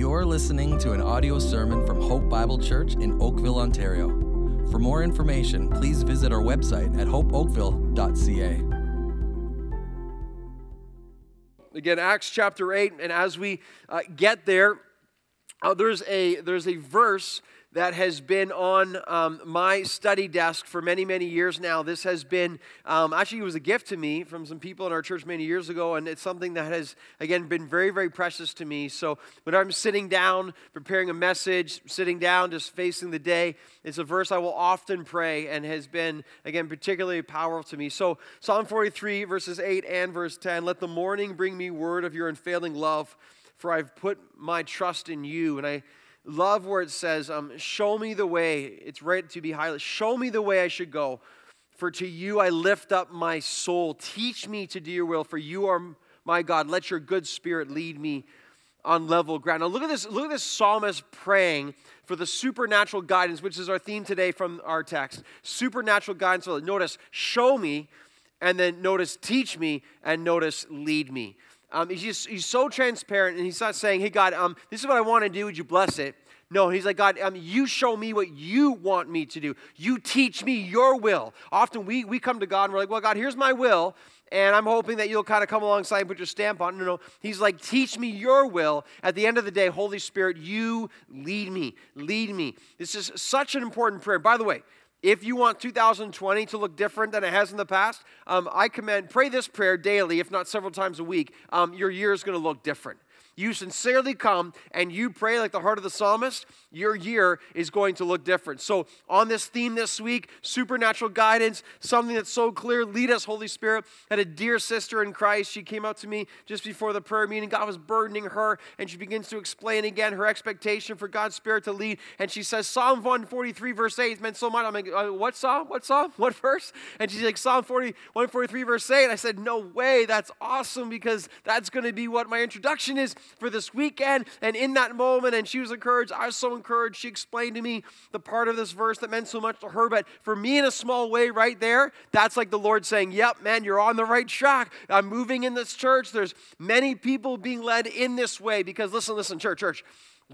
You're listening to an audio sermon from Hope Bible Church in Oakville, Ontario. For more information, please visit our website at hopeoakville.ca. Again, Acts chapter 8, and as we get there, there's a verse that has been on my study desk for many, many years now. This has been, actually it was a gift to me from some people in our church many years ago, and it's something that has, again, been very, very precious to me. So when I'm sitting down, preparing a message, sitting down, just facing the day, it's a verse I will often pray and has been, again, particularly powerful to me. So Psalm 43, verses 8 and verse 10, "Let the morning bring me word of your unfailing love, for I've put my trust in you." And I love where it says, show me the way. It's right to be highlighted. Show me the way I should go. For to you I lift up my soul. Teach me to do your will, for you are my God. Let your good spirit lead me on level ground. Now look at this psalmist praying for the supernatural guidance, which is our theme today from our text. Supernatural guidance. Notice, show me, and then notice, teach me, and notice, lead me. He's so transparent, and he's not saying, "Hey God, this is what I want to do. Would you bless it?" No, he's like, "God, you show me what you want me to do. You teach me your will." Often we come to God and we're like, "Well, God, here's my will, and I'm hoping that you'll kind of come alongside and put your stamp on it." No. He's like, "Teach me your will." At the end of the day, Holy Spirit, you lead me, lead me. This is such an important prayer. By the way, if you want 2020 to look different than it has in the past, I commend, pray this prayer daily, if not several times a week. Your year is going to look different. You sincerely come and you pray like the heart of the psalmist, your year is going to look different. So on this theme this week, supernatural guidance, something that's so clear, lead us, Holy Spirit. I had a dear sister in Christ. She came up to me just before the prayer meeting. God was burdening her, and she begins to explain again her expectation for God's Spirit to lead. And she says, Psalm 143, verse 8, it's meant so much. I'm like, what psalm? What psalm? What verse? And she's like, Psalm 143, verse 8. I said, no way. That's awesome, because that's going to be what my introduction is for this weekend. And in that moment, and she was encouraged, I was so encouraged. She explained to me the part of this verse that meant so much to her, but for me in a small way right there, that's like the Lord saying, yep, man, you're on the right track. I'm moving in this church. There's many people being led in this way, because listen, church,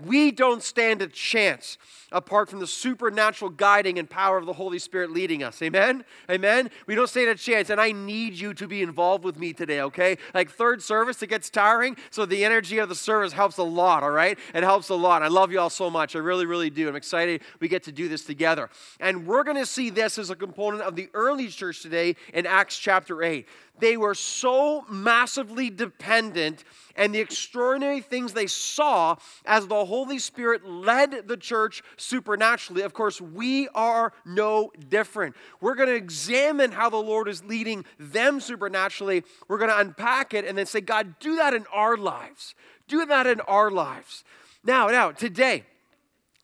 we don't stand a chance apart from the supernatural guiding and power of the Holy Spirit leading us. Amen? Amen? We don't stand a chance, and I need you to be involved with me today, okay? Like third service, it gets tiring, so the energy of the service helps a lot, all right? It helps a lot. I love you all so much. I really, really do. I'm excited we get to do this together. And we're going to see this as a component of the early church today in Acts chapter 8. They were so massively dependent, and the extraordinary things they saw as the Holy Spirit led the church supernaturally. Of course, we are no different. We're going to examine how the Lord is leading them supernaturally. We're going to unpack it and then say, God, do that in our lives. Do that in our lives. Now, today,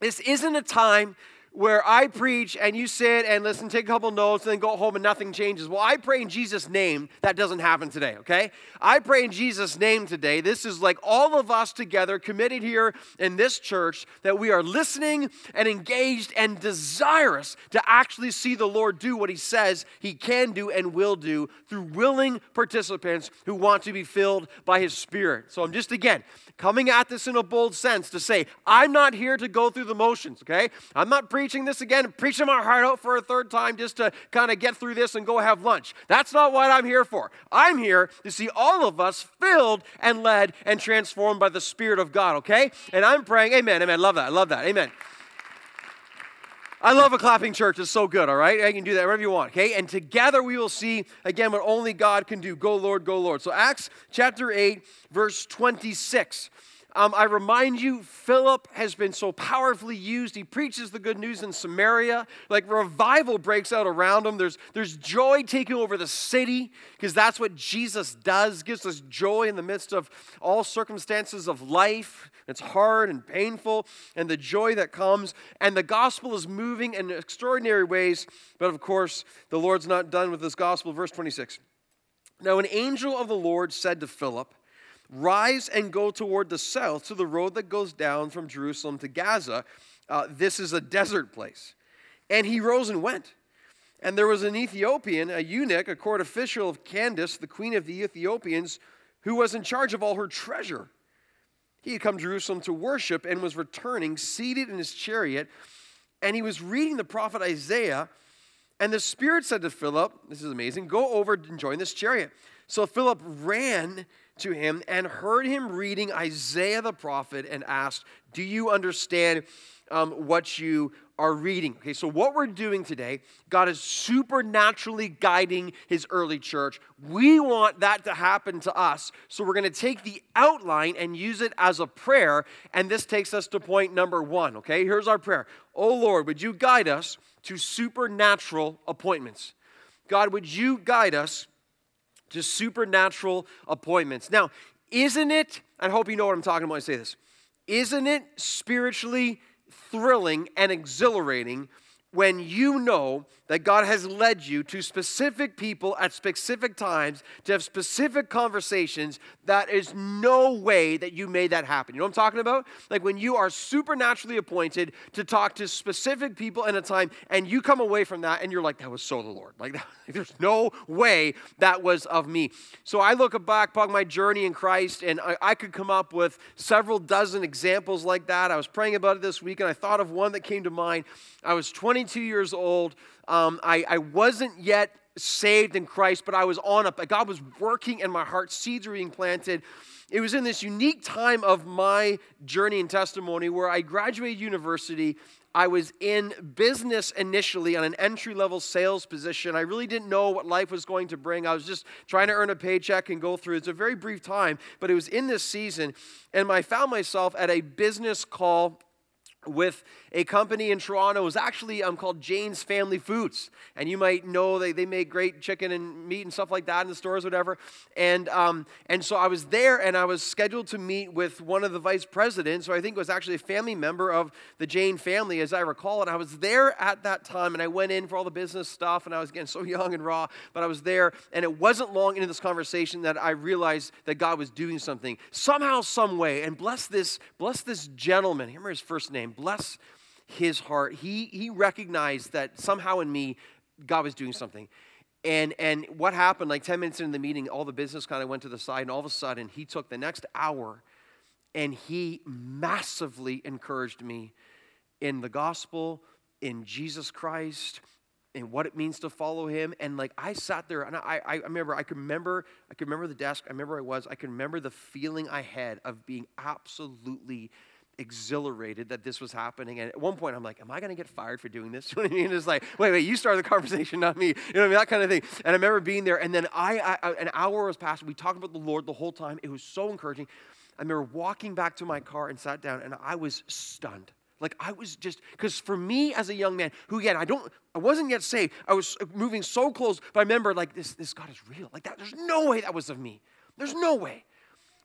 this isn't a time where I preach and you sit and listen, take a couple notes, and then go home and nothing changes. Well, I pray in Jesus' name that doesn't happen today, okay? I pray in Jesus' name today. This is like all of us together committed here in this church, that we are listening and engaged and desirous to actually see the Lord do what he says he can do and will do through willing participants who want to be filled by his Spirit. So I'm just, again, coming at this in a bold sense to say, I'm not here to go through the motions, okay? I'm not preaching this again, preaching my heart out for a third time just to kind of get through this and go have lunch. That's not what I'm here for. I'm here to see all of us filled and led and transformed by the Spirit of God, okay? And I'm praying, amen, amen, love that, amen. I love a clapping church. It's so good, all right? You can do that wherever you want, okay? And together we will see, again, what only God can do. Go, Lord, go, Lord. So Acts chapter 8, verse 26. I remind you, Philip has been so powerfully used. He preaches the good news in Samaria. Like revival breaks out around him. There's joy taking over the city, because that's what Jesus does. Gives us joy in the midst of all circumstances of life. It's hard and painful, and the joy that comes. And the gospel is moving in extraordinary ways. But of course, the Lord's not done with this gospel. Verse 26. Now an angel of the Lord said to Philip, "Rise and go toward the south to the road that goes down from Jerusalem to Gaza. This is a desert place." And he rose and went. And there was an Ethiopian, a eunuch, a court official of Candace, the queen of the Ethiopians, who was in charge of all her treasure. He had come to Jerusalem to worship and was returning, seated in his chariot, and he was reading the prophet Isaiah, and the Spirit said to Philip, this is amazing, go over and join this chariot. So Philip ran to him and heard him reading Isaiah the prophet and asked, do you understand what you are reading? Okay, so what we're doing today, God is supernaturally guiding his early church. We want that to happen to us, so we're going to take the outline and use it as a prayer, and this takes us to point number one, okay? Here's our prayer. Oh Lord, would you guide us to supernatural appointments? God, would you guide us to supernatural appointments? Now, isn't it, I hope you know what I'm talking about when I say this, isn't it spiritually thrilling and exhilarating when you know that God has led you to specific people at specific times to have specific conversations that is no way that you made that happen? You know what I'm talking about? Like when you are supernaturally appointed to talk to specific people in a time and you come away from that and you're like, that was so the Lord. Like, there's no way that was of me. So I look back upon my journey in Christ and I could come up with several dozen examples like that. I was praying about it this week and I thought of one that came to mind. I was 22 years old. I wasn't yet saved in Christ, but I was God was working in my heart. Seeds were being planted. It was in this unique time of my journey and testimony where I graduated university. I was in business initially on an entry-level sales position. I really didn't know what life was going to bring. I was just trying to earn a paycheck and go through. It's a very brief time, but it was in this season, and I found myself at a business call with a company in Toronto. It was actually called Jane's Family Foods. And you might know they make great chicken and meat and stuff like that in the stores, whatever. And so I was there and I was scheduled to meet with one of the vice presidents, who I think was actually a family member of the Jane family, as I recall. And I was there at that time and I went in for all the business stuff and I was again so young and raw, but I was there. And it wasn't long into this conversation that I realized that God was doing something somehow, some way. And bless this gentleman. I remember his first name. Bless his heart. He recognized that somehow in me, God was doing something. And what happened, like 10 minutes into the meeting, all the business kind of went to the side, and all of a sudden, he took the next hour, and he massively encouraged me in the gospel, in Jesus Christ, and what it means to follow him. And like I sat there, and I could remember the desk. I could remember the feeling I had of being absolutely exhilarated that this was happening. And at one point I'm like, am I going to get fired for doing this? You know what I mean? It's like, wait, you started the conversation, not me. You know what I mean? That kind of thing. And I remember being there, and then an hour was passed. We talked about the Lord the whole time. It was so encouraging. I remember walking back to my car and sat down, and I was stunned. Like I was just, because for me as a young man, who again, I wasn't yet saved. I was moving so close, but I remember like this God is real. Like that, there's no way that was of me. There's no way.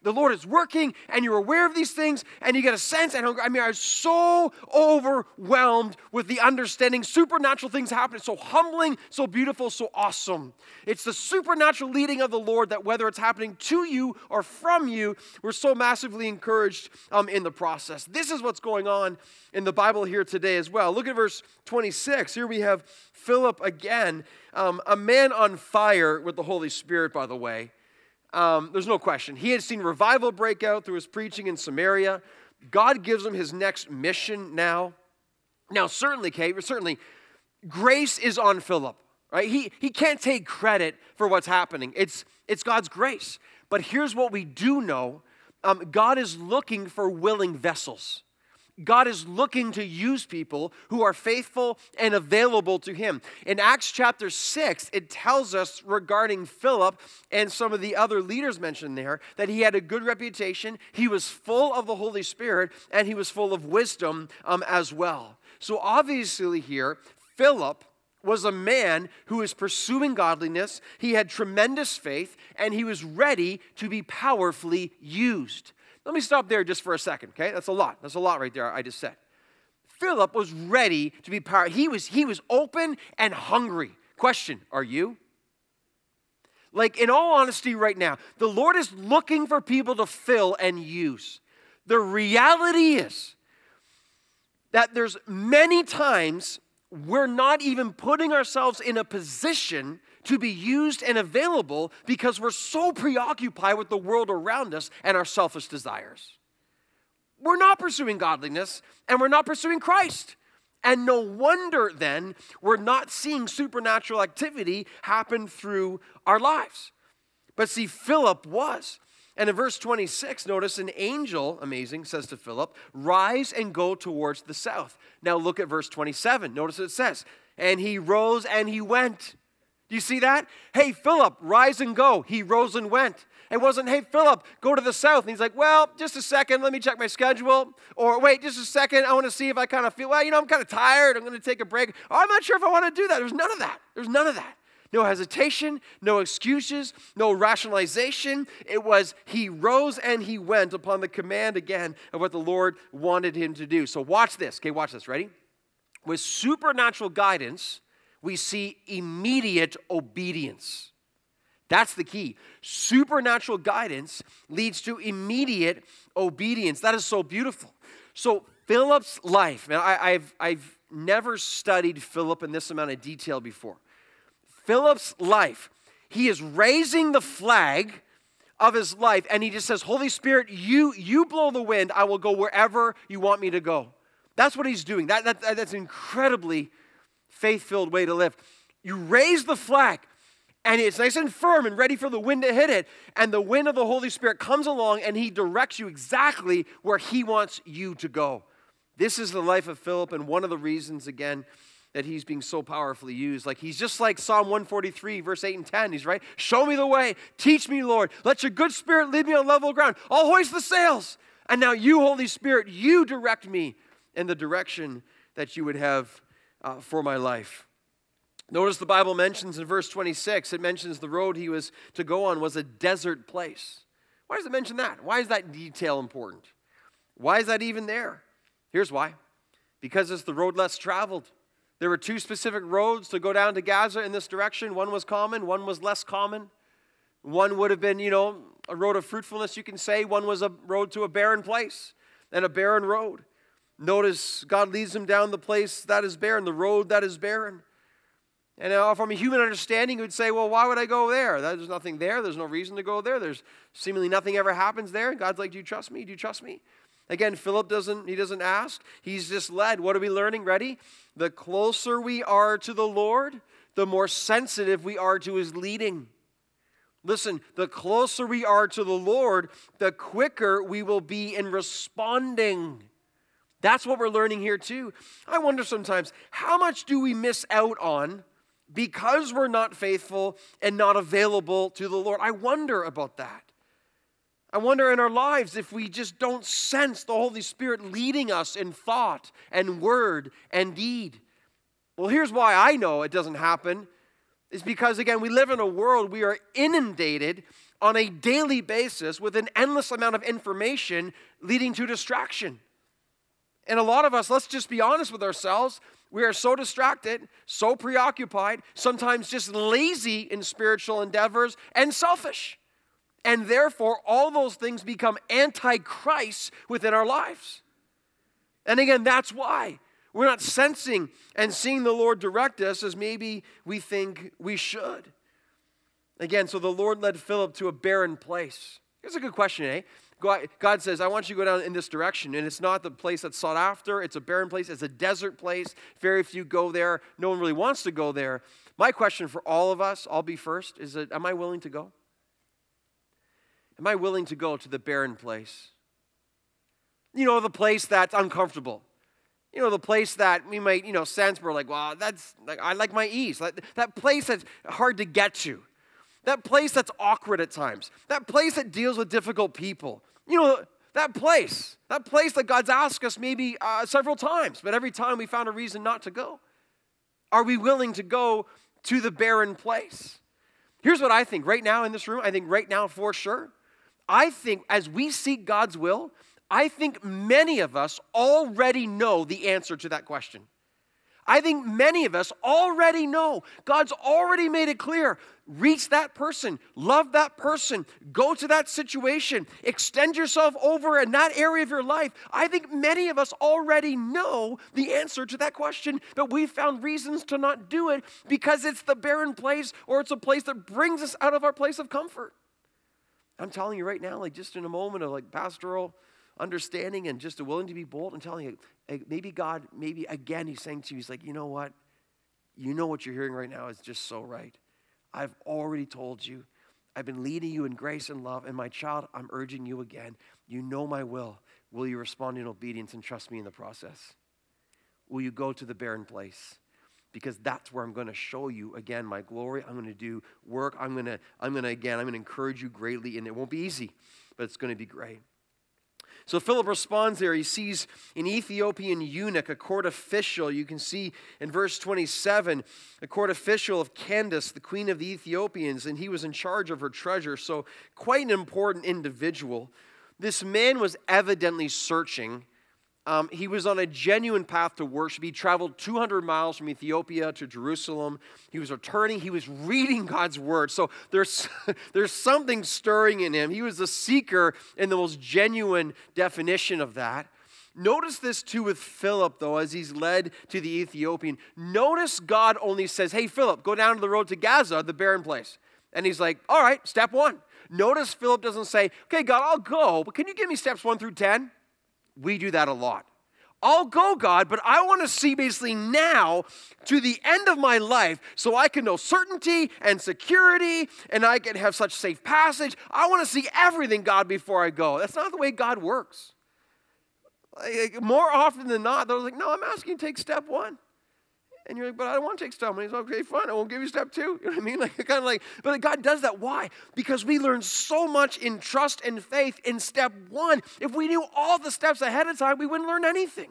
The Lord is working, and you're aware of these things, and you get a sense. And I was so overwhelmed with the understanding. Supernatural things happen. It's so humbling, so beautiful, so awesome. It's the supernatural leading of the Lord that whether it's happening to you or from you, we're so massively encouraged in the process. This is what's going on in the Bible here today as well. Look at verse 26. Here we have Philip again, a man on fire with the Holy Spirit, by the way. There's no question. He had seen revival break out through his preaching in Samaria. God gives him his next mission now. Now, certainly, Kate, grace is on Philip, right? He can't take credit for what's happening. It's God's grace. But here's what we do know. God is looking for willing vessels. God is looking to use people who are faithful and available to him. In Acts chapter 6, it tells us regarding Philip and some of the other leaders mentioned there that he had a good reputation, he was full of the Holy Spirit, and he was full of wisdom as well. So obviously here, Philip was a man who was pursuing godliness, he had tremendous faith, and he was ready to be powerfully used. Let me stop there just for a second, okay? That's a lot. That's a lot right there I just said. Philip was ready to be powerful. He was open and hungry. Question, are you? Like, in all honesty right now, the Lord is looking for people to fill and use. The reality is that there's many times we're not even putting ourselves in a position to be used and available because we're so preoccupied with the world around us and our selfish desires. we're not pursuing godliness and we're not pursuing Christ. And no wonder then we're not seeing supernatural activity happen through our lives. But see, Philip was. And in verse 26, notice an angel, amazing, says to Philip, rise and go towards the south. Now look at verse 27. Notice what it says. And he rose and he went. Do you see that? Hey, Philip, rise and go. He rose and went. It wasn't, hey, Philip, go to the south. And he's like, well, just a second. Let me check my schedule. Or wait, just a second. I want to see if I kind of feel, well, you know, I'm kind of tired. I'm going to take a break. Oh, I'm not sure if I want to do that. There's none of that. There's none of that. No hesitation, no excuses, no rationalization. It was he rose and he went upon the command again of what the Lord wanted him to do. So watch this. Okay, watch this. Ready? With supernatural guidance, we see immediate obedience. That's the key. Supernatural guidance leads to immediate obedience. That is so beautiful. So Philip's life, now I've never studied Philip in this amount of detail before. Philip's life, he is raising the flag of his life, and he just says, Holy Spirit, you blow the wind. I will go wherever you want me to go. That's what he's doing. That's an incredibly faith-filled way to live. You raise the flag, and it's nice and firm and ready for the wind to hit it, and the wind of the Holy Spirit comes along, and he directs you exactly where he wants you to go. This is the life of Philip, and one of the reasons, again, that he's being so powerfully used. Like he's just like Psalm 143, verse 8 and 10. He's right. Show me the way. Teach me, Lord. Let your good spirit lead me on level ground. I'll hoist the sails. And now you, Holy Spirit, you direct me in the direction that you would have for my life. Notice the Bible mentions in verse 26, it mentions the road he was to go on was a desert place. Why does it mention that? Why is that detail important? Why is that even there? Here's why. Because it's the road less traveled. There were two specific roads to go down to Gaza in this direction. One was common, one was less common. One would have been, you know, a road of fruitfulness, you can say. One was a road to a barren place and a barren road. Notice God leads him down the place that is barren, the road that is barren. And from a human understanding, you would say, well, why would I go there? There's nothing there. There's no reason to go there. There's seemingly nothing ever happens there. And God's like, do you trust me? Do you trust me? Again, Philip doesn't ask. He's just led. What are we learning? Ready? The closer we are to the Lord, the more sensitive we are to his leading. Listen, the closer we are to the Lord, the quicker we will be in responding. That's what we're learning here too. I wonder sometimes, how much do we miss out on because we're not faithful and not available to the Lord? I wonder about that. I wonder in our lives if we just don't sense the Holy Spirit leading us in thought and word and deed. Well, here's why I know it doesn't happen. It's because, again, we live in a world we are inundated on a daily basis with an endless amount of information leading to distraction. And a lot of us, let's just be honest with ourselves, we are so distracted, so preoccupied, sometimes just lazy in spiritual endeavors and selfish. And therefore, all those things become anti-Christ within our lives. And again, that's why we're not sensing and seeing the Lord direct us as maybe we think we should. Again, so the Lord led Philip to a barren place. Here's a good question, eh? God says, I want you to go down in this direction. And it's not the place that's sought after. It's a barren place. It's a desert place. Very few go there. No one really wants to go there. My question for all of us, I'll be first, is that am I willing to go? Am I willing to go to the barren place? You know, the place that's uncomfortable. You know, the place that we might, you know, sense we're like, wow, that's, like, I like my ease. That place that's hard to get to. That place that's awkward at times. That place that deals with difficult people. You know, that place that God's asked us maybe several times, but every time we found a reason not to go. Are we willing to go to the barren place? Here's what I think right now in this room, I think right now for sure, I think as we seek God's will, I think many of us already know the answer to that question. I think many of us already know. God's already made it clear. Reach that person. Love that person. Go to that situation. Extend yourself over in that area of your life. I think many of us already know the answer to that question, but we found reasons to not do it because it's the barren place or it's a place that brings us out of our place of comfort. I'm telling you right now, like just in a moment of like pastoral understanding and just willing to be bold and telling you, hey, maybe God, maybe again, he's saying to you, he's like, you know what? You know what you're hearing right now is just so right. I've already told you. I've been leading you in grace and love. And my child, I'm urging you again. You know my will. Will you respond in obedience and trust me in the process? Will you go to the barren place? Because that's where I'm going to show you again my glory. I'm going to do work. I'm going to encourage you greatly. And it won't be easy, but it's going to be great. So Philip responds there. He sees an Ethiopian eunuch, a court official. You can see in verse 27, a court official of Candace, the queen of the Ethiopians, and he was in charge of her treasure. So quite an important individual. This man was evidently searching. He was on a genuine path to worship. He traveled 200 miles from Ethiopia to Jerusalem. He was returning. He was reading God's word. So there's something stirring in him. He was a seeker in the most genuine definition of that. Notice this too with Philip, though, as he's led to the Ethiopian. Notice God only says, hey, Philip, go down to the road to Gaza, the barren place. And he's like, all right, step one. Notice Philip doesn't say, okay, God, I'll go, but can you give me steps 1 through 10? We do that a lot. I'll go, God, but I want to see basically now to the end of my life so I can know certainty and security and I can have such safe passage. I want to see everything, God, before I go. That's not the way God works. Like, more often than not, they're like, no, I'm asking you to take step one. And you're like, but I don't want to take step one. He's like, okay, fine, I won't give you step two. You know what I mean? Like, kind of like, but God does that. Why? Because we learn so much in trust and faith in step one. If we knew all the steps ahead of time, we wouldn't learn anything.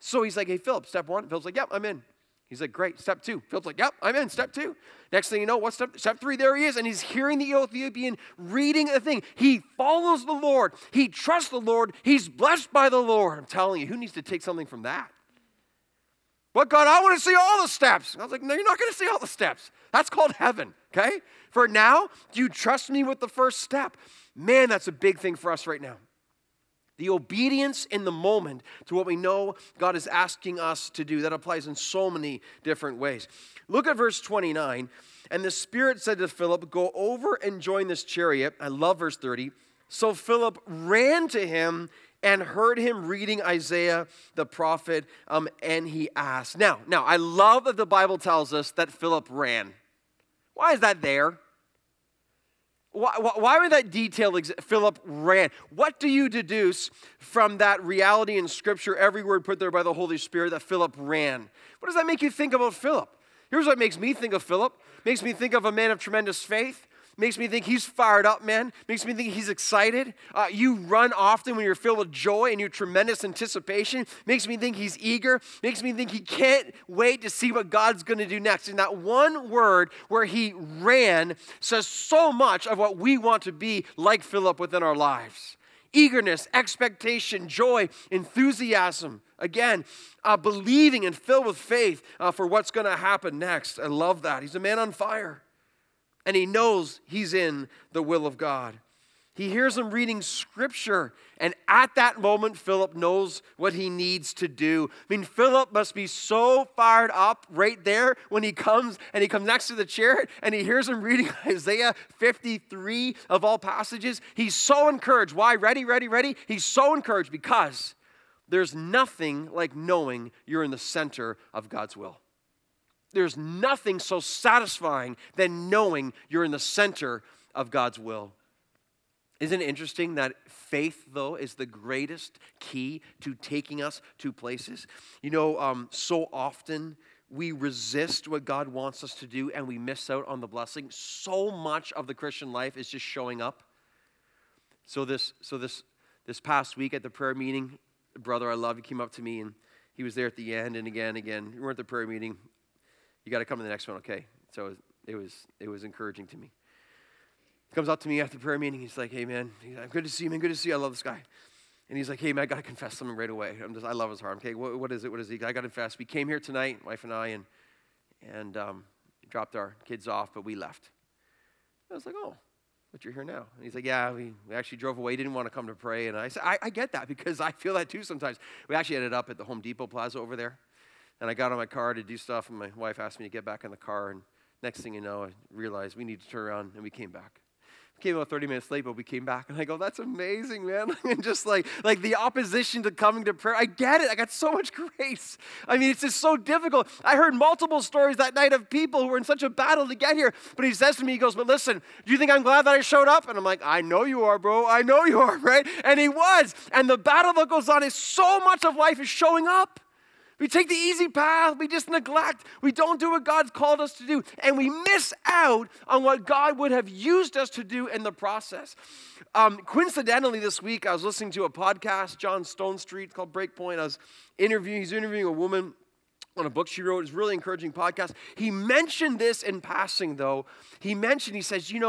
So he's like, hey, Philip, step one. Philip's like, yep, I'm in. He's like, great, step two. Philip's like, yep, I'm in, step two. Next thing you know, what's step three? There he is, and he's hearing the Ethiopian reading the thing. He follows the Lord. He trusts the Lord. He's blessed by the Lord. I'm telling you, who needs to take something from that? But God, I want to see all the steps. And I was like, no, you're not going to see all the steps. That's called heaven, okay? For now, do you trust me with the first step? Man, that's a big thing for us right now. The obedience in the moment to what we know God is asking us to do. That applies in so many different ways. Look at verse 29. And the Spirit said to Philip, go over and join this chariot. I love verse 30. So Philip ran to him and heard him reading Isaiah the prophet, and he asked. Now, I love that the Bible tells us that Philip ran. Why is that there? Why would that detail exist? Philip ran. What do you deduce from that reality in Scripture, every word put there by the Holy Spirit, that Philip ran? What does that make you think about Philip? Here's what makes me think of Philip. Makes me think of a man of tremendous faith. Makes me think he's fired up, man. Makes me think he's excited. You run often when you're filled with joy and your tremendous anticipation. Makes me think he's eager. Makes me think he can't wait to see what God's going to do next. And that one word where he ran says so much of what we want to be like Philip within our lives. Eagerness, expectation, joy, enthusiasm. Again, believing and filled with faith for what's going to happen next. I love that. He's a man on fire. And he knows he's in the will of God. He hears him reading Scripture. And at that moment, Philip knows what he needs to do. I mean, Philip must be so fired up right there when he comes next to the chariot and he hears him reading Isaiah 53 of all passages. He's so encouraged. Why? Ready? He's so encouraged because there's nothing like knowing you're in the center of God's will. There's nothing so satisfying than knowing you're in the center of God's will. Isn't it interesting that faith, though, is the greatest key to taking us to places? You know, so often we resist what God wants us to do and we miss out on the blessing. So much of the Christian life is just showing up. So this past week at the prayer meeting, brother I love, he came up to me and he was there at the end and again. We were at the prayer meeting. You got to come to the next one, okay? So it was encouraging to me. He comes up to me after the prayer meeting. He's like, hey, man. He's like, good to see you, man. Good to see you. I love this guy. And he's like, hey, man, I got to confess something right away. I love his heart. Okay, what is it? I got to confess. We came here tonight, wife and I, and dropped our kids off, but we left. And I was like, oh, but you're here now. And he's like, yeah, we actually drove away. Didn't want to come to pray. And I said, I get that because I feel that too sometimes. We actually ended up at the Home Depot Plaza over there. And I got on my car to do stuff, and my wife asked me to get back in the car. And next thing you know, I realized we need to turn around, and we came back. Came about 30 minutes late, but we came back. And I go, that's amazing, man. And just like the opposition to coming to prayer. I get it. I got so much grace. I mean, it's just so difficult. I heard multiple stories that night of people who were in such a battle to get here. But he says to me, he goes, but listen, do you think I'm glad that I showed up? And I'm like, I know you are, bro. I know you are, right? And he was. And the battle that goes on is so much of life is showing up. We take the easy path. We just neglect. We don't do what God's called us to do. And we miss out on what God would have used us to do in the process. Coincidentally, this week, I was listening to a podcast, John Stone Street, called Breakpoint. He's interviewing a woman on a book she wrote. It's a really encouraging podcast. He mentioned this in passing, though. He says, in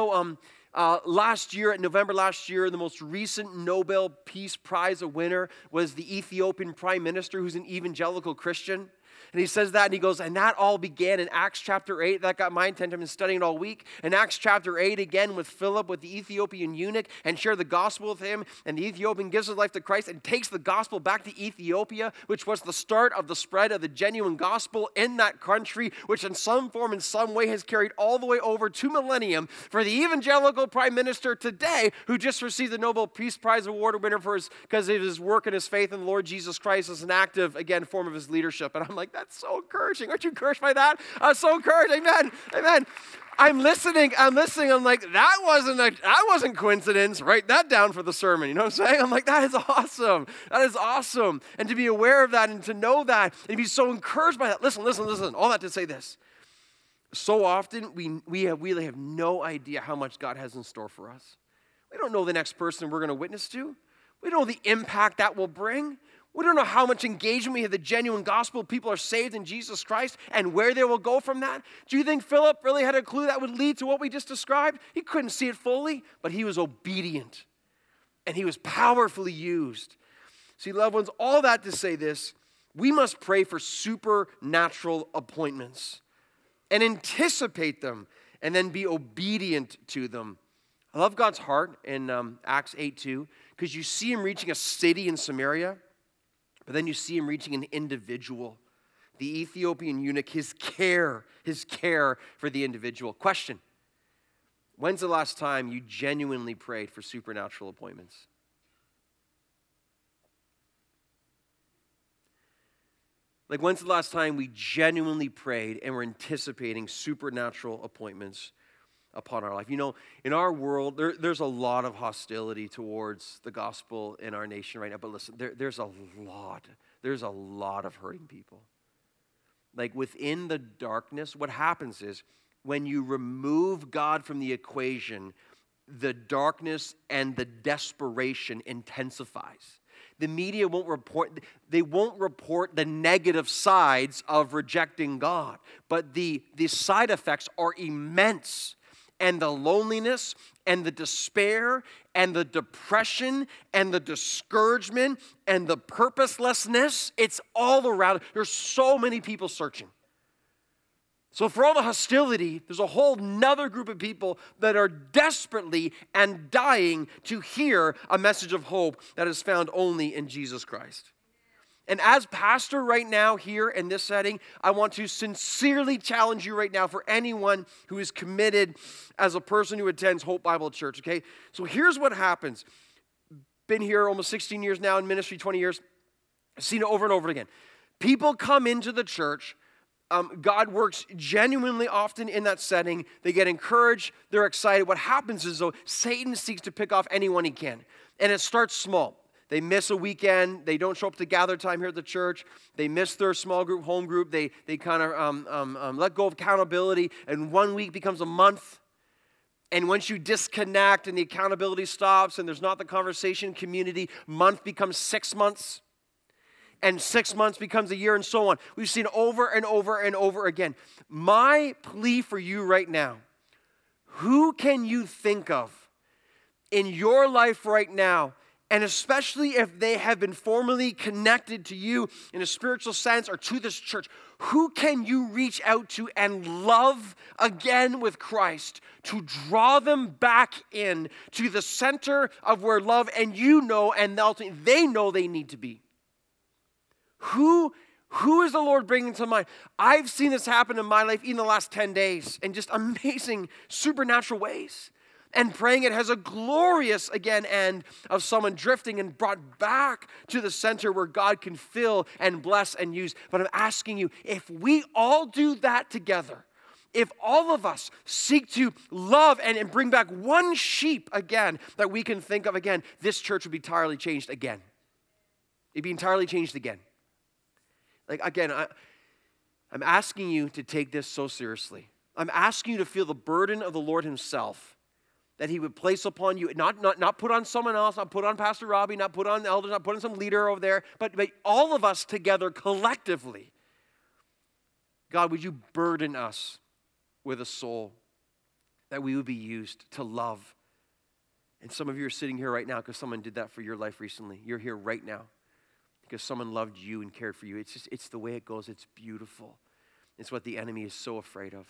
November last year, the most recent Nobel Peace Prize winner was the Ethiopian prime minister, who's an evangelical Christian. And he says that, and he goes, and that all began in Acts chapter 8. That got my attention. I've been studying it all week. In Acts chapter 8, again, with Philip, with the Ethiopian eunuch, and share the gospel with him. And the Ethiopian gives his life to Christ and takes the gospel back to Ethiopia, which was the start of the spread of the genuine gospel in that country, which in some form, in some way, has carried all the way over 2 millennia for the evangelical prime minister today, who just received the Nobel Peace Prize award winner because of his work and his faith in the Lord Jesus Christ as an active, again, form of his leadership. And I'm like, that's so encouraging. Aren't you encouraged by that? I'm so encouraged. Amen. Amen. I'm listening. I'm like, that wasn't coincidence. Write that down for the sermon. You know what I'm saying? I'm like, that is awesome. That is awesome. And to be aware of that and to know that and be so encouraged by that. Listen. All that to say this. So often we have no idea how much God has in store for us. We don't know the next person we're going to witness to. We don't know the impact that will bring. We don't know how much engagement we have the genuine gospel. People are saved in Jesus Christ and where they will go from that. Do you think Philip really had a clue that would lead to what we just described? He couldn't see it fully, but he was obedient and he was powerfully used. See, loved ones, all that to say this, we must pray for supernatural appointments and anticipate them and then be obedient to them. I love God's heart in Acts 8:2 because you see him reaching a city in Samaria. But then you see him reaching an individual, the Ethiopian eunuch, his care for the individual. Question, when's the last time you genuinely prayed for supernatural appointments? Like, when's the last time we genuinely prayed and were anticipating supernatural appointments upon our life? You know, in our world, there's a lot of hostility towards the gospel in our nation right now. But listen, there's a lot of hurting people. Like within the darkness, what happens is when you remove God from the equation, the darkness and the desperation intensifies. The media won't report the negative sides of rejecting God, but the side effects are immense. And the loneliness and the despair and the depression and the discouragement and the purposelessness, it's all around. There's so many people searching. So for all the hostility, there's a whole nother group of people that are desperately and dying to hear a message of hope that is found only in Jesus Christ. And as pastor right now here in this setting, I want to sincerely challenge you right now for anyone who is committed as a person who attends Hope Bible Church, okay? So here's what happens. Been here almost 16 years now in ministry, 20 years. I've seen it over and over again. People come into the church. God works genuinely often in that setting. They get encouraged. They're excited. What happens is, though, Satan seeks to pick off anyone he can. And it starts small. They miss a weekend. They don't show up to gather time here at the church. They miss their small group, home group. They kind of let go of accountability, and 1 week becomes a month. And once you disconnect and the accountability stops and there's not the conversation community, month becomes 6 months, and 6 months becomes a year, and so on. We've seen over and over and over again. My plea for you right now, who can you think of in your life right now? And especially if they have been formally connected to you in a spiritual sense or to this church, who can you reach out to and love again with Christ to draw them back in to the center of where love and you know and ultimately they know they need to be? Who is the Lord bringing to mind? I've seen this happen in my life in the last 10 days in just amazing supernatural ways. and praying it has a glorious, again, end of someone drifting and brought back to the center where God can fill and bless and use. But I'm asking you, if we all do that together, if all of us seek to love and bring back one sheep again that we can think of again, this church would be entirely changed again. It'd be entirely changed again. Like, again, I'm asking you to take this so seriously. I'm asking you to feel the burden of the Lord himself that he would place upon you, not put on someone else, not put on Pastor Robbie, not put on elders, not put on some leader over there, but all of us together collectively. God, would you burden us with a soul that we would be used to love? And some of you are sitting here right now because someone did that for your life recently. You're here right now because someone loved you and cared for you. It's just, it's the way it goes. It's beautiful. It's what the enemy is so afraid of.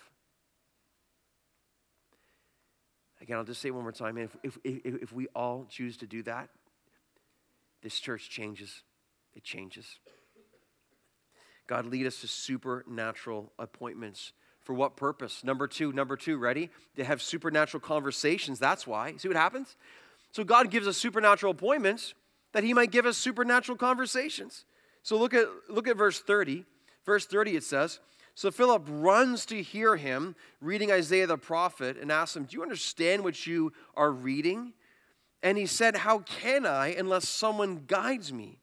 Again, I'll just say one more time, man, if we all choose to do that, this church changes. It changes. God, lead us to supernatural appointments. For what purpose? Number two, ready? To have supernatural conversations. That's why. See what happens? So God gives us supernatural appointments that he might give us supernatural conversations. So look at verse 30. Verse 30, it says, so Philip runs to hear him reading Isaiah the prophet and asks him, do you understand what you are reading? And he said, how can I unless someone guides me?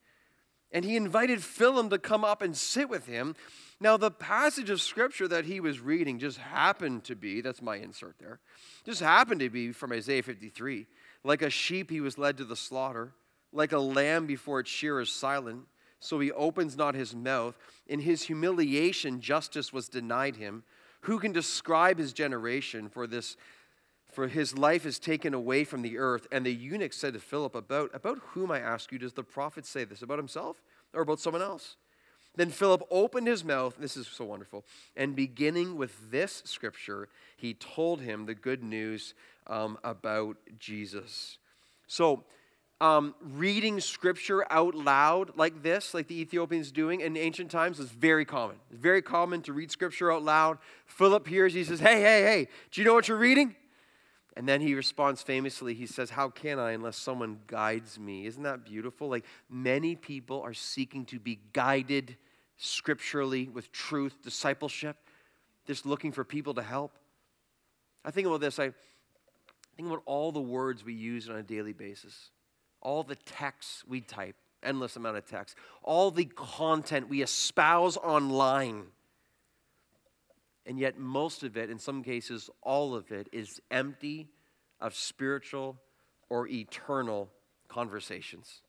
And he invited Philip to come up and sit with him. Now the passage of scripture that he was reading just happened to be, that's my insert there, just happened to be from Isaiah 53. Like a sheep he was led to the slaughter, like a lamb before its shearer is silent. So he opens not his mouth. In his humiliation, justice was denied him. Who can describe his generation? For his life is taken away from the earth. And the eunuch said to Philip, about whom, I ask you, does the prophet say this? About himself or about someone else? Then Philip opened his mouth. This is so wonderful. And beginning with this scripture, he told him the good news about Jesus. So, reading scripture out loud like this, like the Ethiopians doing in ancient times, was very common. It's very common to read scripture out loud. Philip hears, he says, hey, do you know what you're reading? And then he responds famously, he says, how can I unless someone guides me? Isn't that beautiful? Like, many people are seeking to be guided scripturally with truth, discipleship, just looking for people to help. I think about this. I think about all the words we use on a daily basis. All the texts we type, endless amount of text, all the content we espouse online, and yet most of it, in some cases all of it, is empty of spiritual or eternal conversations.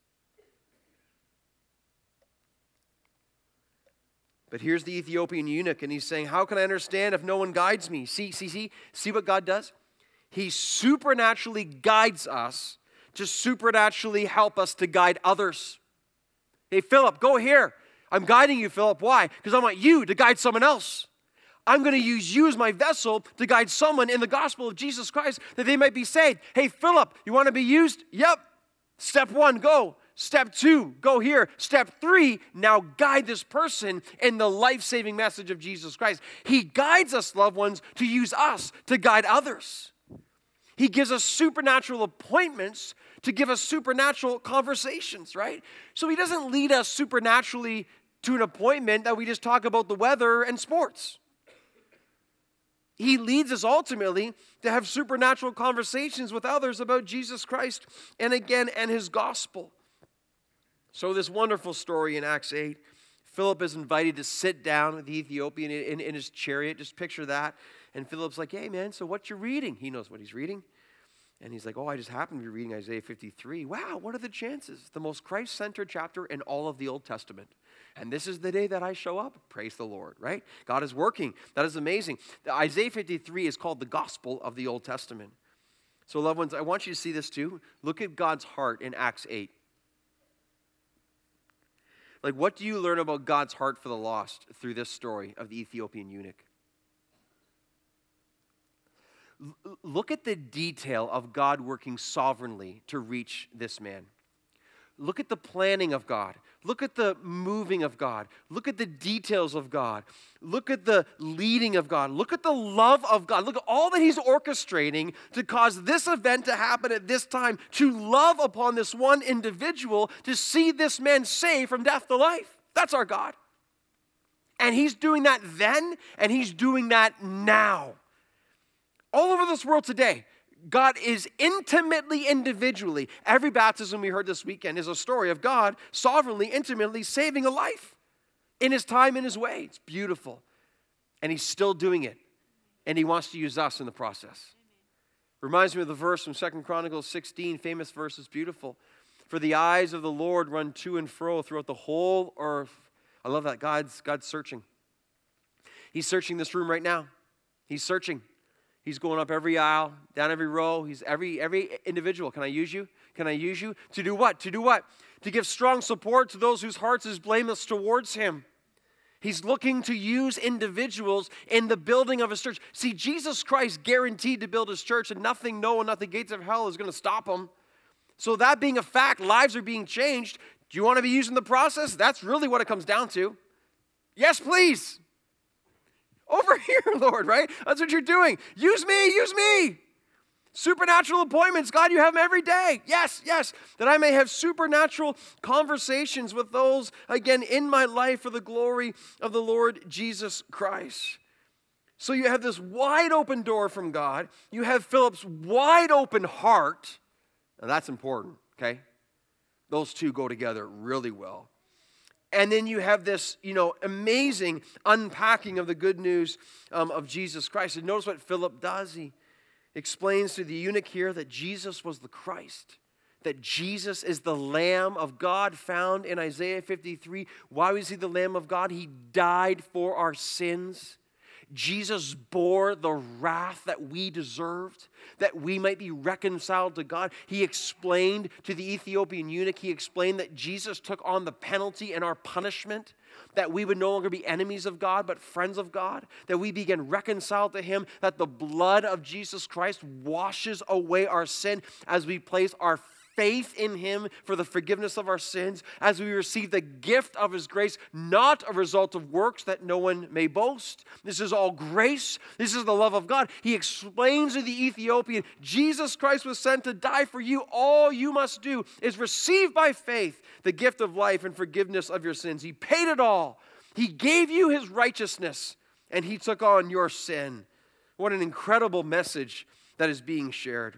But here's the Ethiopian eunuch, and he's saying, how can I understand if no one guides me? See what God does? He supernaturally guides us to supernaturally help us to guide others. Hey, Philip, go here. I'm guiding you, Philip. Why? Because I want you to guide someone else. I'm going to use you as my vessel to guide someone in the gospel of Jesus Christ that they might be saved. Hey, Philip, you want to be used? Yep. Step one, go. Step two, go here. Step three, now guide this person in the life-saving message of Jesus Christ. He guides us, loved ones, to use us to guide others. He gives us supernatural appointments to give us supernatural conversations, right? So he doesn't lead us supernaturally to an appointment that we just talk about the weather and sports. He leads us ultimately to have supernatural conversations with others about Jesus Christ and again, and his gospel. So this wonderful story in Acts 8, Philip is invited to sit down with the Ethiopian in his chariot. Just picture that. And Philip's like, hey, man, so what you reading? He knows what he's reading. And he's like, oh, I just happened to be reading Isaiah 53. Wow, what are the chances? The most Christ-centered chapter in all of the Old Testament. And this is the day that I show up. Praise the Lord, right? God is working. That is amazing. Isaiah 53 is called the gospel of the Old Testament. So, loved ones, I want you to see this too. Look at God's heart in Acts 8. Like, what do you learn about God's heart for the lost through this story of the Ethiopian eunuch? Look at the detail of God working sovereignly to reach this man. Look at the planning of God. Look at the moving of God. Look at the details of God. Look at the leading of God. Look at the love of God. Look at all that he's orchestrating to cause this event to happen at this time, to love upon this one individual, to see this man saved from death to life. That's our God. And he's doing that then, and he's doing that now. All over this world today, God is intimately, individually. Every baptism we heard this weekend is a story of God sovereignly, intimately saving a life in his time, in his way. It's beautiful. And he's still doing it. And he wants to use us in the process. Reminds me of the verse from 2 Chronicles 16, famous verse, is beautiful. For the eyes of the Lord run to and fro throughout the whole earth. I love that. God's searching. He's searching this room right now. He's searching. He's going up every aisle, down every row. He's every individual. Can I use you? Can I use you? To do what? To do what? To give strong support to those whose hearts is blameless towards him. He's looking to use individuals in the building of his church. See, Jesus Christ guaranteed to build his church, and nothing, no one, not the gates of hell is going to stop him. So that being a fact, lives are being changed. Do you want to be used in the process? That's really what it comes down to. Yes, please. Over here, Lord, right? That's what you're doing. Use me, use me. Supernatural appointments. God, you have them every day. Yes, yes. That I may have supernatural conversations with those, again, in my life for the glory of the Lord Jesus Christ. So you have this wide open door from God. You have Philip's wide open heart. Now that's important, okay? Those two go together really well. And then you have this, amazing unpacking of the good news of Jesus Christ. And notice what Philip does. He explains to the eunuch here that Jesus was the Christ, that Jesus is the Lamb of God found in Isaiah 53. Why was he the Lamb of God? He died for our sins. Jesus bore the wrath that we deserved, that we might be reconciled to God. He explained to the Ethiopian eunuch, he explained that Jesus took on the penalty and our punishment, that we would no longer be enemies of God, but friends of God, that we begin reconciled to him, that the blood of Jesus Christ washes away our sin as we place our faith in him for the forgiveness of our sins, as we receive the gift of his grace, not a result of works that no one may boast. This is all grace. This is the love of God. He explains to the Ethiopian, Jesus Christ was sent to die for you. All you must do is receive by faith the gift of life and forgiveness of your sins. He paid it all. He gave you his righteousness, and he took on your sin. What an incredible message that is being shared.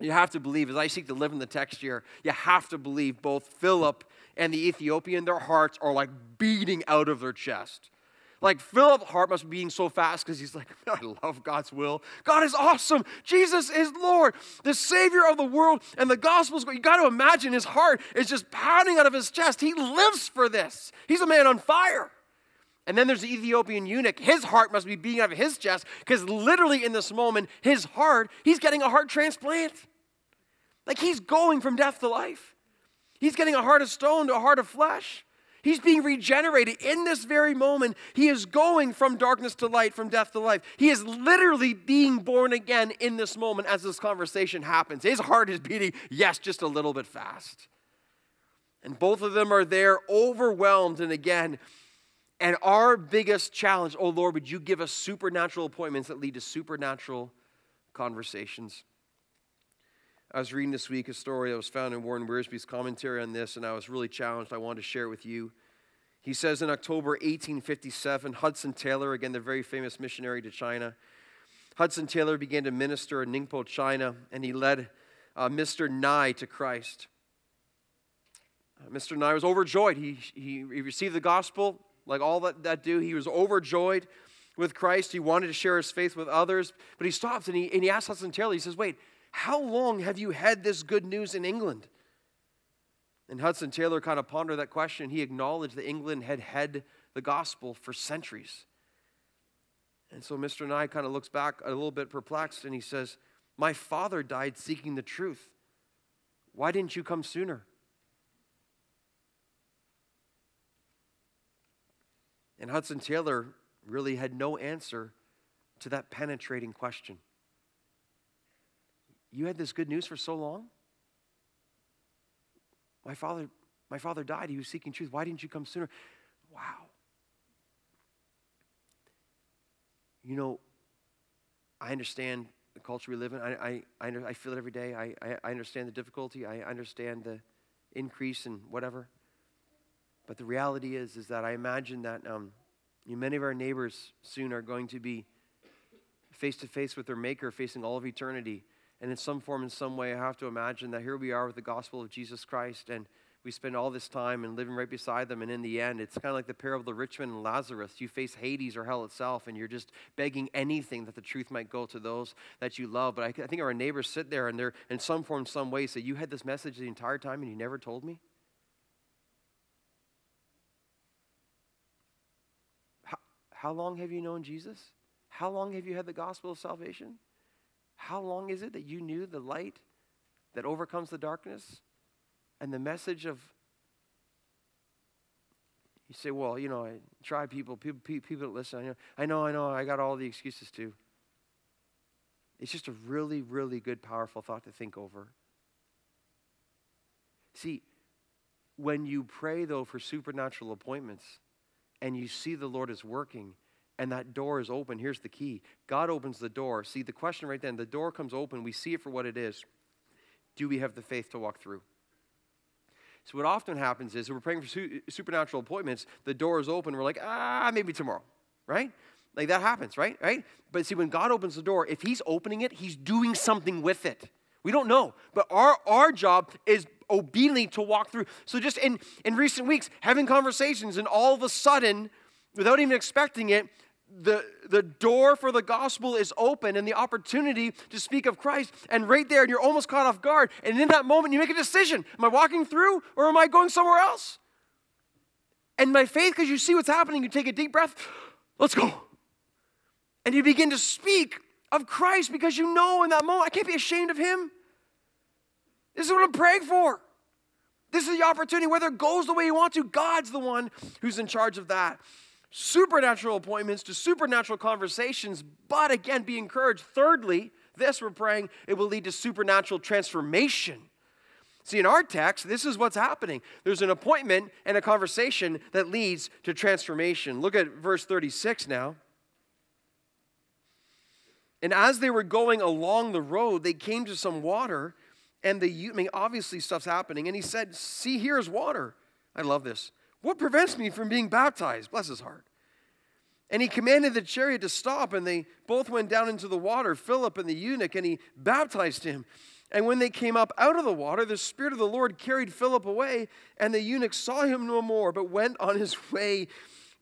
You have to believe, as I seek to live in the text here, you have to believe both Philip and the Ethiopian, their hearts are like beating out of their chest. Like Philip's heart must be beating so fast because he's like, I love God's will. God is awesome. Jesus is Lord, the Savior of the world, and the gospel's going. You got to imagine his heart is just pounding out of his chest. He lives for this. He's a man on fire. And then there's the Ethiopian eunuch. His heart must be beating out of his chest because literally in this moment, his heart, he's getting a heart transplant. Like he's going from death to life. He's getting a heart of stone to a heart of flesh. He's being regenerated in this very moment. He is going from darkness to light, from death to life. He is literally being born again in this moment as this conversation happens. His heart is beating, yes, just a little bit fast. And both of them are there overwhelmed and again. And our biggest challenge, oh Lord, would you give us supernatural appointments that lead to supernatural conversations? I was reading this week a story that was found in Warren Wiersbe's commentary on this, and I was really challenged. I wanted to share it with you. He says in October 1857, Hudson Taylor, again the very famous missionary to China, Hudson Taylor began to minister in Ningpo, China, and he led Mr. Nye to Christ. Mr. Nye was overjoyed. He received the gospel. Like all that do, he was overjoyed with Christ. He wanted to share his faith with others. But he stops and he asks Hudson Taylor, he says, wait, how long have you had this good news in England? And Hudson Taylor kind of pondered that question. He acknowledged that England had the gospel for centuries. And so Mr. Nye kind of looks back a little bit perplexed and he says, my father died seeking the truth. Why didn't you come sooner? And Hudson Taylor really had no answer to that penetrating question. You had this good news for so long? My father died. He was seeking truth. Why didn't you come sooner? Wow. You know, I understand the culture we live in. I feel it every day. I understand the difficulty. I understand the increase and whatever. But the reality is that I imagine that many of our neighbors soon are going to be face-to-face with their Maker, facing all of eternity. And in some form, in some way, I have to imagine that here we are with the gospel of Jesus Christ, and we spend all this time and living right beside them, and in the end, it's kind of like the parable of the rich man and Lazarus. You face Hades or hell itself, and you're just begging anything that the truth might go to those that you love. But I think our neighbors sit there, and they're in some form, some way, say, you had this message the entire time, and you never told me? How long have you known Jesus? How long have you had the gospel of salvation? How long is it that you knew the light that overcomes the darkness and the message of, you say, well, you know, I try people that listen. I know, I got all the excuses too. It's just a really, really good, powerful thought to think over. See, when you pray, though, for supernatural appointments and you see the Lord is working, and that door is open. Here's the key. God opens the door. See, the question right then, the door comes open. We see it for what it is. Do we have the faith to walk through? So what often happens is we're praying for supernatural appointments. The door is open. We're like, maybe tomorrow, right? Like that happens, right? But see, when God opens the door, if he's opening it, he's doing something with it. We don't know, but our job is obediently to walk through. So just in recent weeks, having conversations, and all of a sudden, without even expecting it, the door for the gospel is open and the opportunity to speak of Christ. And right there, and you're almost caught off guard. And in that moment, you make a decision. Am I walking through or am I going somewhere else? And my faith, because you see what's happening, you take a deep breath. Let's go. And you begin to speak of Christ because you know in that moment, I can't be ashamed of him. This is what I'm praying for. This is the opportunity. Whether it goes the way you want to, God's the one who's in charge of that. Supernatural appointments to supernatural conversations, but again, be encouraged. Thirdly, this we're praying, it will lead to supernatural transformation. See, in our text, this is what's happening. There's an appointment and a conversation that leads to transformation. Look at verse 36 now. And as they were going along the road, they came to some water, and obviously stuff's happening, and he said, see, here's water. I love this. What prevents me from being baptized? Bless his heart. And he commanded the chariot to stop, and they both went down into the water, Philip and the eunuch, and he baptized him. And when they came up out of the water, the Spirit of the Lord carried Philip away, and the eunuch saw him no more, but went on his way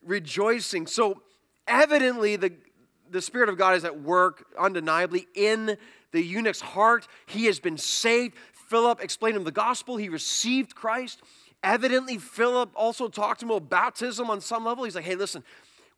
rejoicing. So evidently the Spirit of God is at work undeniably in the eunuch's heart. He has been saved. Philip explained him the gospel. He received Christ. Evidently, Philip also talked to him about baptism on some level. He's like, hey, listen,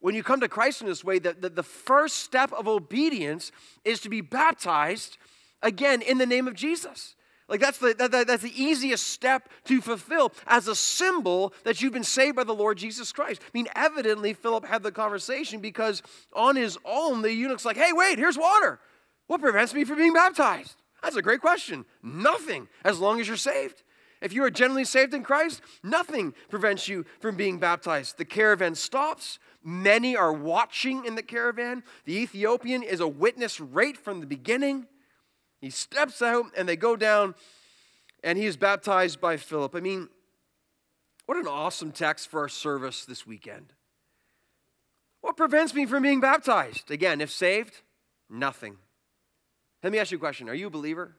when you come to Christ in this way, the first step of obedience is to be baptized, again, in the name of Jesus. Like, that's the easiest step to fulfill as a symbol that you've been saved by the Lord Jesus Christ. I mean, evidently, Philip had the conversation because on his own, the eunuch's like, hey, wait, here's water. What prevents me from being baptized? That's a great question. Nothing, as long as you're saved. If you are genuinely saved in Christ, nothing prevents you from being baptized. The caravan stops. Many are watching in the caravan. The Ethiopian is a witness right from the beginning. He steps out, and they go down, and he is baptized by Philip. I mean, what an awesome text for our service this weekend. What prevents me from being baptized? Again, if saved, nothing. Let me ask you a question. Are you a believer?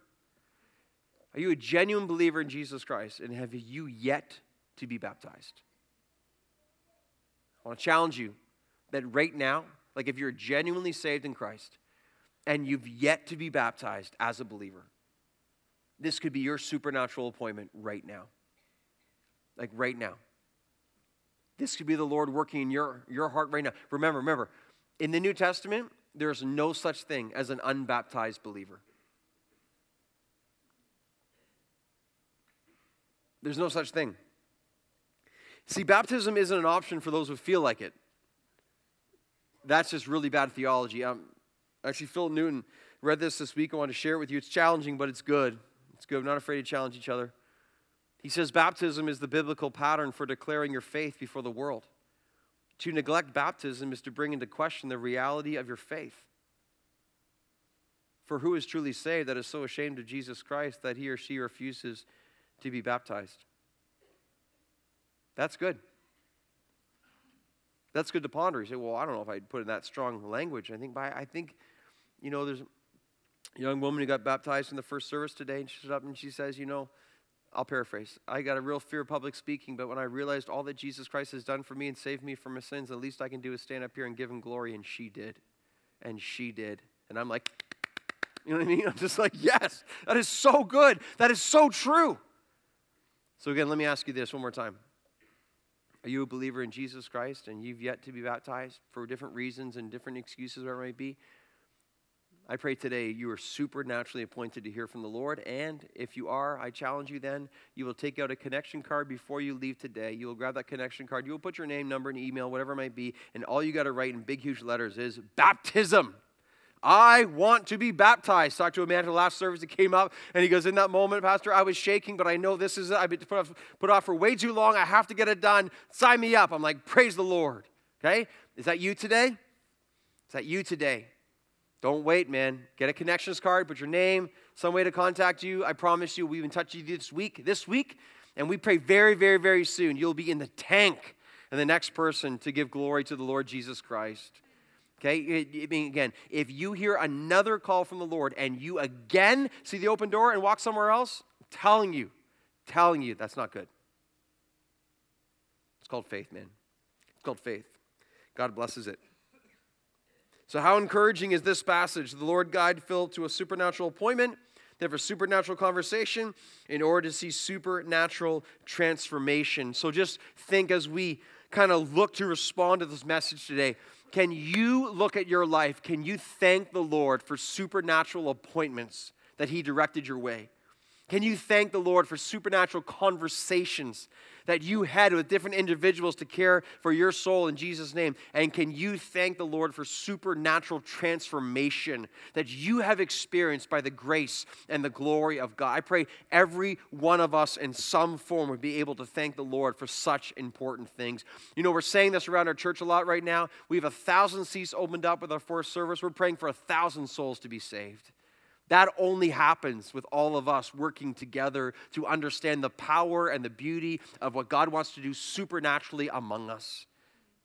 Are you a genuine believer in Jesus Christ, and have you yet to be baptized? I want to challenge you that right now, like if you're genuinely saved in Christ and you've yet to be baptized as a believer, this could be your supernatural appointment right now. Like right now. This could be the Lord working in your heart right now. Remember, in the New Testament, there's no such thing as an unbaptized believer. There's no such thing. See, baptism isn't an option for those who feel like it. That's just really bad theology. Actually, Phil Newton read this week. I want to share it with you. It's challenging, but it's good. It's good. We're not afraid to challenge each other. He says baptism is the biblical pattern for declaring your faith before the world. To neglect baptism is to bring into question the reality of your faith. For who is truly saved that is so ashamed of Jesus Christ that he or she refuses to be baptized? That's good. That's good to ponder. You say, well, I don't know if I'd put in that strong language. I think there's a young woman who got baptized in the first service today, and she stood up and she says, I'll paraphrase. I got a real fear of public speaking, but when I realized all that Jesus Christ has done for me and saved me from my sins, the least I can do is stand up here and give him glory. And she did. And she did. And I'm like, you know what I mean? I'm just like, yes, that is so good. That is so true. So again, let me ask you this one more time. Are you a believer in Jesus Christ and you've yet to be baptized for different reasons and different excuses, whatever it might be? I pray today you are supernaturally appointed to hear from the Lord, and if you are, I challenge you then, you will take out a connection card before you leave today. You will grab that connection card. You will put your name, number, and email, whatever it might be, and all you got to write in big, huge letters is baptism. I want to be baptized. Talked to a man at the last service that came up, and he goes, in that moment, Pastor, I was shaking, but I know this is it. I've been put off for way too long. I have to get it done. Sign me up. I'm like, praise the Lord. Okay? Is that you today? Is that you today? Don't wait, man. Get a connections card, put your name, some way to contact you. I promise you, we've been in touch with you this week, and we pray very, very, very soon you'll be in the tank and the next person to give glory to the Lord Jesus Christ. Okay? Again, if you hear another call from the Lord and you again see the open door and walk somewhere else, I'm telling you, that's not good. It's called faith, man. It's called faith. God blesses it. So how encouraging is this passage? The Lord guided Phil to a supernatural appointment, to have a supernatural conversation in order to see supernatural transformation. So just think as we kind of look to respond to this message today. Can you look at your life? Can you thank the Lord for supernatural appointments that he directed your way? Can you thank the Lord for supernatural conversations that you had with different individuals to care for your soul in Jesus' name? And can you thank the Lord for supernatural transformation that you have experienced by the grace and the glory of God? I pray every one of us in some form would be able to thank the Lord for such important things. We're saying this around our church a lot right now. We have 1,000 seats opened up with our first service. We're praying for 1,000 souls to be saved. That only happens with all of us working together to understand the power and the beauty of what God wants to do supernaturally among us.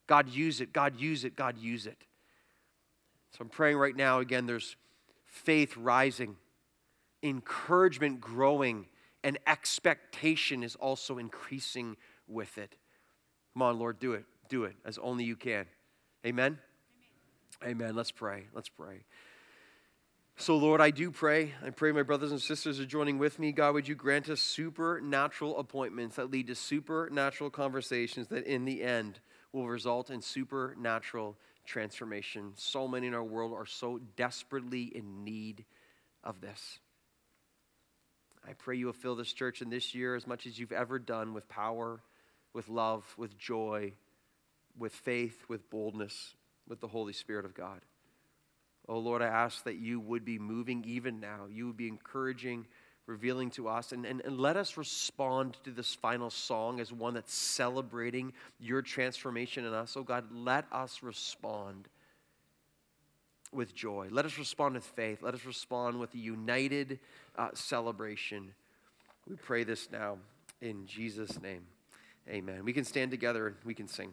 God, use it. God, use it. God, use it. So I'm praying right now, again, there's faith rising, encouragement growing, and expectation is also increasing with it. Come on, Lord, do it. Do it as only you can. Amen? Amen. Amen. Let's pray. So, Lord, I pray my brothers and sisters are joining with me. God, would you grant us supernatural appointments that lead to supernatural conversations that in the end will result in supernatural transformation. So many in our world are so desperately in need of this. I pray you will fill this church in this year as much as you've ever done with power, with love, with joy, with faith, with boldness, with the Holy Spirit of God. Oh, Lord, I ask that you would be moving even now. You would be encouraging, revealing to us, and let us respond to this final song as one that's celebrating your transformation in us. Oh, God, let us respond with joy. Let us respond with faith. Let us respond with a united celebration. We pray this now in Jesus' name. Amen. We can stand together and we can sing.